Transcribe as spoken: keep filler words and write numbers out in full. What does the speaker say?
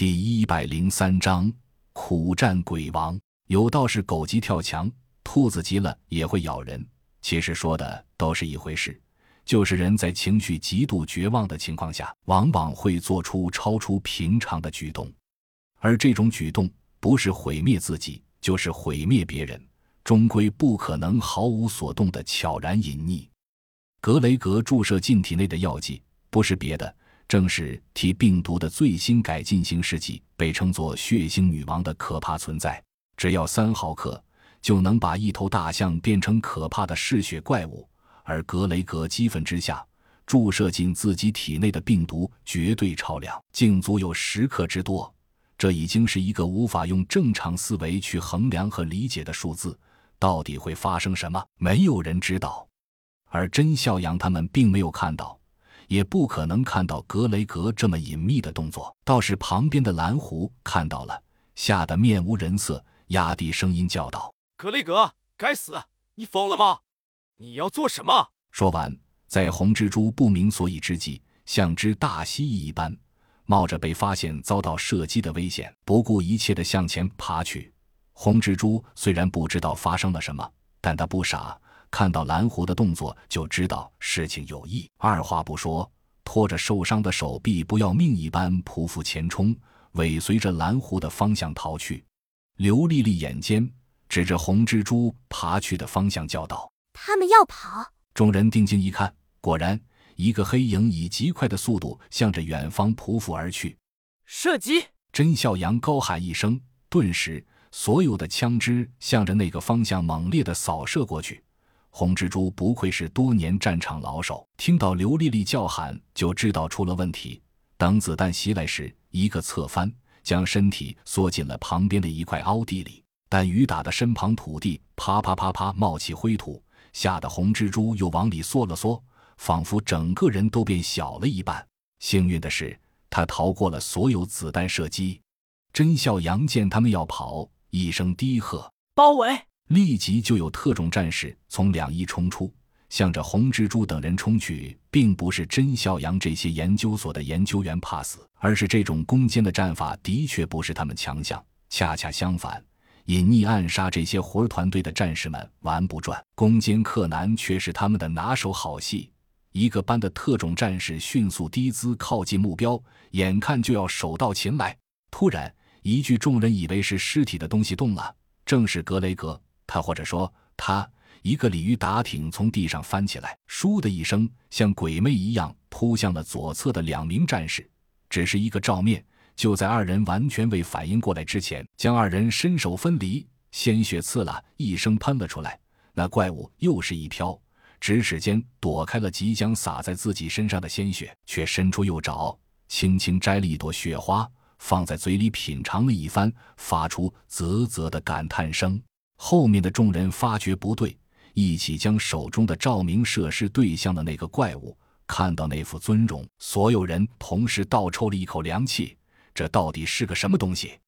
第一百零三章苦战鬼王。有道是狗急跳墙，兔子急了也会咬人，其实说的都是一回事，就是人在情绪极度绝望的情况下，往往会做出超出平常的举动，而这种举动不是毁灭自己，就是毁灭别人，终归不可能毫无所动的悄然隐匿。格雷格注射进体内的药剂不是别的，正是T病毒的最新改进型试剂，被称作血腥女王的可怕存在。只要三毫克，就能把一头大象变成可怕的嗜血怪物，而格雷格激愤之下，注射进自己体内的病毒绝对超量，竟足有十克之多。这已经是一个无法用正常思维去衡量和理解的数字，到底会发生什么，没有人知道。而甄孝阳他们并没有看到，也不可能看到格雷格这么隐秘的动作，倒是旁边的蓝狐看到了，吓得面无人色，压低声音叫道：“格雷格，该死，你疯了吗？你要做什么？”说完，在红蜘蛛不明所以之际，像只大蜥蜴一般，冒着被发现遭到射击的危险，不顾一切地向前爬去。红蜘蛛虽然不知道发生了什么，但他不傻，看到蓝狐的动作就知道事情有异，二话不说，拖着受伤的手臂不要命一般匍匐前冲，尾随着蓝狐的方向逃去。刘丽丽眼尖，指着红蜘蛛爬去的方向叫道：“他们要跑！”众人定睛一看，果然一个黑影以极快的速度向着远方匍匐而去。射击！甄孝阳高喊一声，顿时所有的枪支向着那个方向猛烈地扫射过去。红蜘蛛不愧是多年战场老手，听到刘丽丽叫喊就知道出了问题，等子弹袭来时，一个侧翻，将身体缩进了旁边的一块凹地里，但雨打的身旁土地啪啪啪啪冒起灰土，吓得红蜘蛛又往里缩了缩，仿佛整个人都变小了一半。幸运的是，他逃过了所有子弹射击。甄孝阳见他们要跑，一声低喝：“包围！”立即就有特种战士从两翼冲出，向着红蜘蛛等人冲去。并不是甄孝阳这些研究所的研究员怕死，而是这种攻坚的战法的确不是他们强项，恰恰相反，隐匿暗杀这些活团队的战士们玩不转，攻坚克难却是他们的拿手好戏。一个班的特种战士迅速低姿靠近目标，眼看就要手到擒来，突然一具众人以为是尸体的东西动了，正是格雷格。他或者说他一个鲤鱼打挺从地上翻起来，倏的一声，像鬼魅一样扑向了左侧的两名战士。只是一个照面，就在二人完全未反应过来之前，将二人身手分离，鲜血刺啦一声喷了出来。那怪物又是一飘，咫尺间躲开了即将洒在自己身上的鲜血，却伸出右爪轻轻摘了一朵雪花，放在嘴里品尝了一番，发出啧啧的感叹声。后面的众人发觉不对，一起将手中的照明射施对向的那个怪物。看到那副尊容，所有人同时倒抽了一口凉气，这到底是个什么东西？